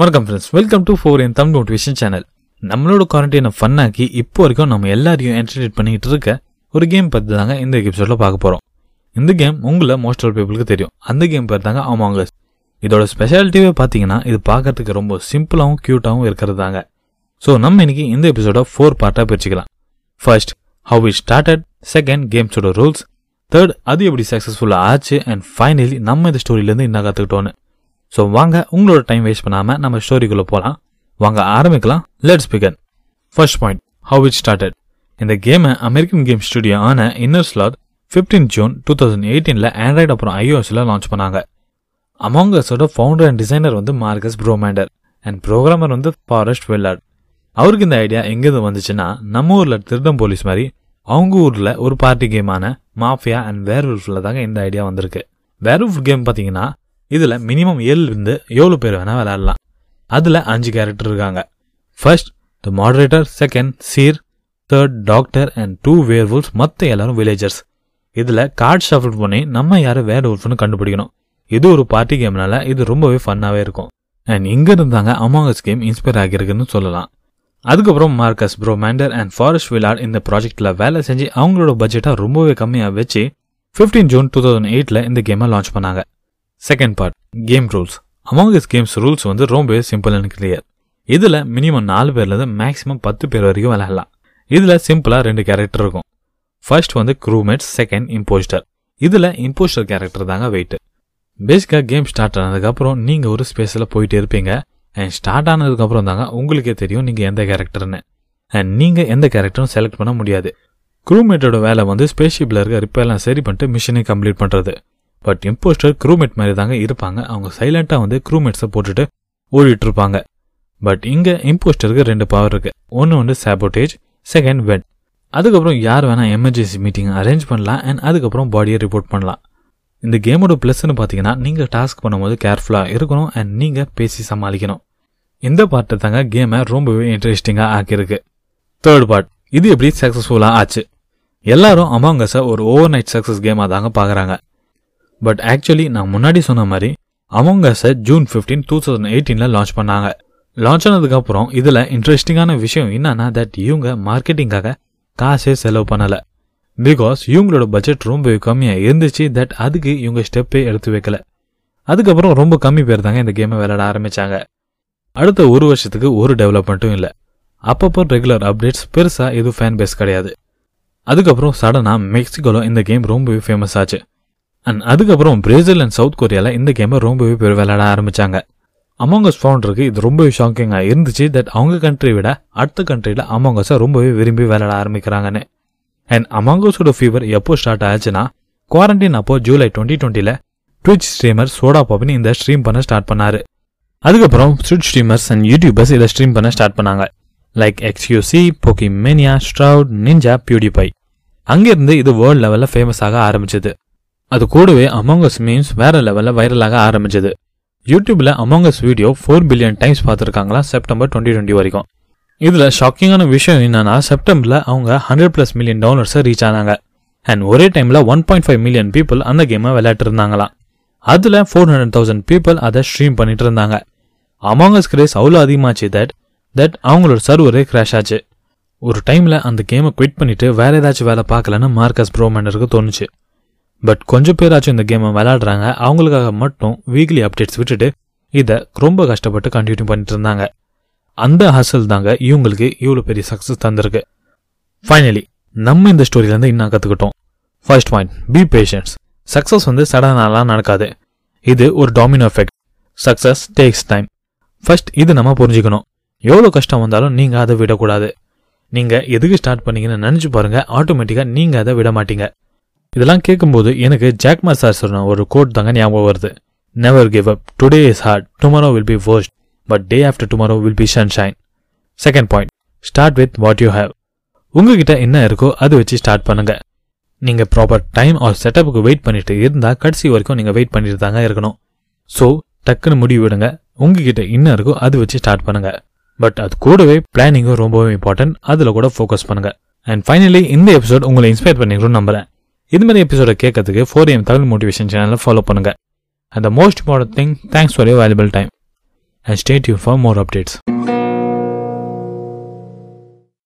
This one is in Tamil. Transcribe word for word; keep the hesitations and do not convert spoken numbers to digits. வணக்கம் friends, welcome to four N Tamil motivation channel. நம்மளோட குவாரண்டைனை ஃபன்னாக்கி இப்போ வரைக்கும் நம்ம எல்லாரையும் என்டர்டெயின் பண்ணிகிட்டு இருக்க ஒரு கேம் பற்றி தாங்க இந்த எபிசோடில் பார்க்க போகிறோம். இந்த கேம் உங்களை மோஸ்ட் ஆஃப் பீப்புளுக்கு தெரியும். அந்த கேம் பேர் தாங்க அமாங் அஸ். இதோட ஸ்பெஷாலிட்டியே பார்த்தீங்கன்னா இது பார்க்கறதுக்கு ரொம்ப சிம்பிளாகவும் க்யூட்டாகவும் இருக்கிறது தாங்க. ஸோ நம்ம இன்னைக்கு இந்த எபிசோட ஃபோர் பார்ட்டாக பிரிச்சுக்கலாம். First, how it started. Second, கேம்ஸோட ரூல்ஸ். தேர்ட், அது எப்படி சக்ஸஸ்ஃபுல்லாக ஆச்சு. அண்ட் ஃபைனலி நம்ம இந்த ஸ்டோரியிலேருந்து என்ன கற்றுக்கிட்டோன்னு. ஸோ வாங்க, உங்களோட டைம் வேஸ்ட் பண்ணாமல் நம்ம ஸ்டோரிக்குள்ளே போகலாம். வாங்க ஆரம்பிக்கலாம். Let's begin. First point, how it started. இந்த கேமை அமெரிக்கன் கேம் ஸ்டுடியோ ஆன Innersloth fifteen June two thousand எயிட்டீனில் ஆண்ட்ராய்டு அப்புறம் ஐஓஎஸில் லான்ச் பண்ணாங்க. அமாங் அஸோட ஃபவுண்டர் அண்ட் டிசைனர் வந்து மார்கஸ் ப்ரோமாண்டர் அண்ட் ப்ரோக்ராமர் வந்து ஃபாரஸ்ட் வில்லார்ட். அவருக்கு இந்த ஐடியா எங்கேருந்து வந்துச்சுன்னா, நம்ம ஊரில் திருடம் போலீஸ் மாதிரி அவங்க ஊரில் ஒரு பார்ட்டி கேமான மாஃபியா அண்ட் வேர்வெல்ஃபில் தாங்க இந்த ஐடியா வந்திருக்கு. வேர்வெல்ஃப் கேம் பார்த்தீங்கன்னா இதில் மினிமம் ஏழுலேருந்து ஏழு பேர் வேணால் விளையாடலாம். அதில் அஞ்சு கேரக்டர் இருக்காங்க. First the moderator, second seer, third doctor and two werewolves, மற்ற எல்லாரும் வில்லேஜர்ஸ். இதில் கார்ட் ஷஃபில் பண்ணி நம்ம யார் வேர்வூல்ஃப்னு கண்டுபிடிக்கணும். இது ஒரு பார்ட்டி கேம்னால இது ரொம்பவே ஃபன்னாகவே இருக்கும். அண்ட் இங்கே இருந்தாங்க அமாங் அஸ் கேம் இன்ஸ்பயர் ஆகியிருக்குன்னு சொல்லலாம். அதுக்கப்புறம் Marcus Bromander and Forest Willard இந்த ப்ராஜெக்டில் வேலை செஞ்சு அவங்களோட பட்ஜெட்டாக ரொம்பவே கம்மியாக வச்சு ஃபிஃப்டீன் ஜூன் டூ தௌசண்ட் எயிட்டில் இந்த கேமை லான்ச் பண்ணாங்க. Second part, game rules. Among as games rules வந்து ரொம்பவே சிம்பிள் அண்ட் கிளியர். இதில் மினிமம் நாலு பேர்லேருந்து மேக்ஸிமம் பத்து பேர் வரைக்கும் விளையாடலாம். இதில் சிம்பிளாக ரெண்டு கேரக்டர் இருக்கும். ஃபர்ஸ்ட் வந்து க்ரூமேட்ஸ், செகண்ட் இம்போஸ்டர். இதில் இம்போஸ்டர் கேரக்டர் தாங்க வெயிட். பேசிக்காக கேம் ஸ்டார்ட் ஆனதுக்கப்புறம் நீங்கள் ஒரு ஸ்பேஸில் போயிட்டு இருப்பீங்க. அண்ட் ஸ்டார்ட் ஆனதுக்கப்புறம் தாங்க உங்களுக்கே தெரியும் நீங்கள் எந்த கேரக்டர்னு. அண்ட் நீங்கள் எந்த கேரக்டரும் செலக்ட் பண்ண முடியாது. க்ரூமேட்டோட வேலை வந்து ஸ்பேஸ்ஷிப்பில் இருக்க ரிப்பேர்லாம் சரி பண்ணிட்டு மிஷனை கம்ப்ளீட் பண்ணுறது. பட் இம்போஸ்டர் க்ரூமேட் மாதிரி தாங்க இருப்பாங்க. அவங்க சைலண்ட்டாக வந்து க்ரூமேட்ஸை போட்டுட்டு ஓடிட்டு இருப்பாங்க. பட் இங்கே இம்போஸ்டருக்கு ரெண்டு பவர் இருக்குது. ஒன்று வந்து சாபோட்டேஜ், செகண்ட் வென். அதுக்கப்புறம் யார் வேணால் எமர்ஜென்சி மீட்டிங் அரேஞ்ச் பண்ணலாம். அண்ட் அதுக்கப்புறம் பாடியை ரிப்போர்ட் பண்ணலாம். இந்த கேமோட ப்ளஸ்ன்னு பார்த்தீங்கன்னா நீங்கள் டாஸ்க் பண்ணும்போது கேர்ஃபுல்லாக இருக்கணும். அண்ட் நீங்கள் பேசி சமாளிக்கணும். இந்த பார்ட்டை தாங்க கேமை ரொம்பவே இன்ட்ரெஸ்டிங்காக ஆக்கியிருக்கு. தேர்ட் பார்ட், இது எப்படி சக்ஸஸ்ஃபுல்லாக ஆச்சு. எல்லாரும் அமாங் அஸை ஒரு ஓவர் நைட் சக்ஸஸ் கேமாக தாங்க பார்க்குறாங்க. பட் ஆக்சுவலி நான் முன்னாடி சொன்ன மாதிரி அமாங் அஸை ஜூன் ஃபிஃப்டீன் டூ தௌசண்ட் எயிட்டீனில் லான்ச் பண்ணாங்க. லான்ச் ஆனதுக்கப்புறம் இதில் இன்ட்ரெஸ்டிங்கான விஷயம் என்னன்னா, தட் இவங்க மார்க்கெட்டிங்காக காசே செலவு பண்ணலை. பிகாஸ் இவங்களோட பட்ஜெட் ரொம்பவே கம்மியாக இருந்துச்சு. தட் அதுக்கு இவங்க ஸ்டெப்பே எடுத்து வைக்கல. அதுக்கப்புறம் ரொம்ப கம்மி பேர் தாங்க இந்த கேமை விளையாட ஆரம்பித்தாங்க. அடுத்த ஒரு வருஷத்துக்கு ஒரு டெவலப்மெண்ட்டும் இல்லை. அப்பப்போ ரெகுலர் அப்டேட்ஸ், பெருசாக எதுவும் ஃபேன் பேஸ் கிடையாது. அதுக்கப்புறம் சடனாக மெக்சிகோவில் இந்த கேம் ரொம்பவே ஃபேமஸ் ஆச்சு. அண்ட் அதுக்கப்புறம் பிரேசில் அண்ட் சவுத் கொரியாவில் இந்த கேமை ரொம்பவே பேர் விளையாட ஆரம்பித்தாங்க. அமாங் அஸ் ஃபவுண்டருக்கு இது ரொம்பவே ஷாக்கிங்காக இருந்துச்சு. தட் அவங்க கண்ட்ரி விட அடுத்த கண்ட்ரியில் அமாங் அஸை ரொம்பவே விரும்பி விளையாட ஆரம்பிக்கிறாங்கன்னு. அண்ட் அமாங் அஸோட ஃபீவர் எப்போ ஸ்டார்ட் ஆச்சுன்னா, குவாரண்டைன் அப்போ ஜூலை டுவெண்ட்டி டுவெண்ட்டியில் ட்விட்ச் ஸ்ட்ரீமர் சோடா பாப்பின் இந்த ஸ்ட்ரீம் பண்ண ஸ்டார்ட் பண்ணார். அதுக்கப்புறம் ட்விட்ச் ஸ்ட்ரீமர்ஸ் அண்ட் யூடியூபர்ஸ் இதை ஸ்ட்ரீம் பண்ண ஸ்டார்ட் பண்ணாங்க. Like xQc, Pokimane, Shroud, Ninja, PewDiePie. அங்கேருந்து இது வேர்ல்டு லெவலில் ஃபேமஸ் ஆக ஆரம்பிச்சது. அது கூடவே அமாங் அஸ் மீம்ஸ் வேறு லெவலில் வைரலாக ஆரம்பிச்சது. யூடியூப்பில் Among Us video four billion times பார்த்துருக்காங்களா செப்டம்பர் டுவெண்ட்டி டுவெண்ட்டி வரைக்கும். இதில் ஷாக்கிங்கான விஷயம் என்னன்னா, செப்டம்பரில் அவங்க ஹண்ட்ரட் ப்ளஸ் மில்லியன் டாலர்ஸை ரீச் ஆனாங்க. அண்ட் ஒரே டைமில் one point five million people அந்த கேமை விளையாட்டு இருந்தாங்களாம். அதில் ஃபோர் ஹண்ட்ரட் தௌசண்ட் பீப்புள் அதை ஸ்ட்ரீம் பண்ணிட்டு இருந்தாங்க. அமாங் அஸ் கிரேஸ் அவ்வளோ அதிகமாச்சு தட் தட் அவங்களோட சர்வரே கிராஷ் ஆச்சு. ஒரு டைமில் அந்த கேமை குவிட் பண்ணிவிட்டு வேறு ஏதாச்சும் வேலை பார்க்கலன்னு மார்கஸ் ப்ரோமாண்டருக்கு தோணுச்சு. பட் கொஞ்சம் பேராச்சும் இந்த கேமை விளையாடுறாங்க, அவங்களுக்காக மட்டும் வீக்லி அப்டேட்ஸ் விட்டுட்டு இதை ரொம்ப கஷ்டப்பட்டு கண்டினியூ பண்ணிட்டு இருந்தாங்க. அந்த ஹசல் தாங்க இவங்களுக்கு இவ்வளோ பெரிய சக்ஸஸ் தந்திருக்கு. ஃபைனலி நம்ம இந்த ஸ்டோரியிலேருந்து இன்னும் கற்றுக்கிட்டோம். First point, be patience. Success வந்து சடனாலாம் நடக்காது. இது ஒரு domino effect. Success takes time. First இது நம்ம புரிஞ்சுக்கணும். எவ்வளோ கஷ்டம் வந்தாலும் நீங்கள் அதை விடக்கூடாது. நீங்கள் எதுக்கு ஸ்டார்ட் பண்ணீங்கன்னு நினச்சி பாருங்கள், ஆட்டோமேட்டிக்காக நீங்கள் அதை விட மாட்டீங்க. இதெல்லாம் கேட்கும்போது எனக்கு ஜாக் மாஸி சொன்ன ஒரு கோட் தாங்க ஞாபகம் வருது. Never give up. Today is hard, tomorrow will be worst, but day after tomorrow will be sunshine. Second point, start with what you have. உங்ககிட்ட என்ன இருக்கோ அதை வச்சு ஸ்டார்ட் பண்ணுங்கள். நீங்கள் ப்ராப்பர் டைம் ஆர் செட்டப்புக்கு வெயிட் பண்ணிட்டு இருந்தால் கடைசி வரைக்கும் நீங்கள் வெயிட் பண்ணிட்டு தாங்க இருக்கணும். ஸோ டக்குன்னு முடிவு விடுங்க. உங்ககிட்ட என்ன இருக்கோ அது வச்சு ஸ்டார்ட் பண்ணுங்கள். பட் அது கூடவே பிளானிங்கும் ரொம்பவே இம்பார்ட்டன்ட். அதில் கூட ஃபோக்கஸ் பண்ணுங்கள். அண்ட் ஃபைனலி இந்த எபிசோட் உங்களை இன்ஸ்பயர் பண்ணிக்கணும்னு நம்புகிறேன். இது மாதிரி எபிசோட கேட்கறதுக்கு ஃபோர் எம் தமிழ் மோட்டிவேஷன் சேனலை ஃபாலோ பண்ணுங்கள். And the most important thing, thanks for your valuable time. and stay tuned for more updates.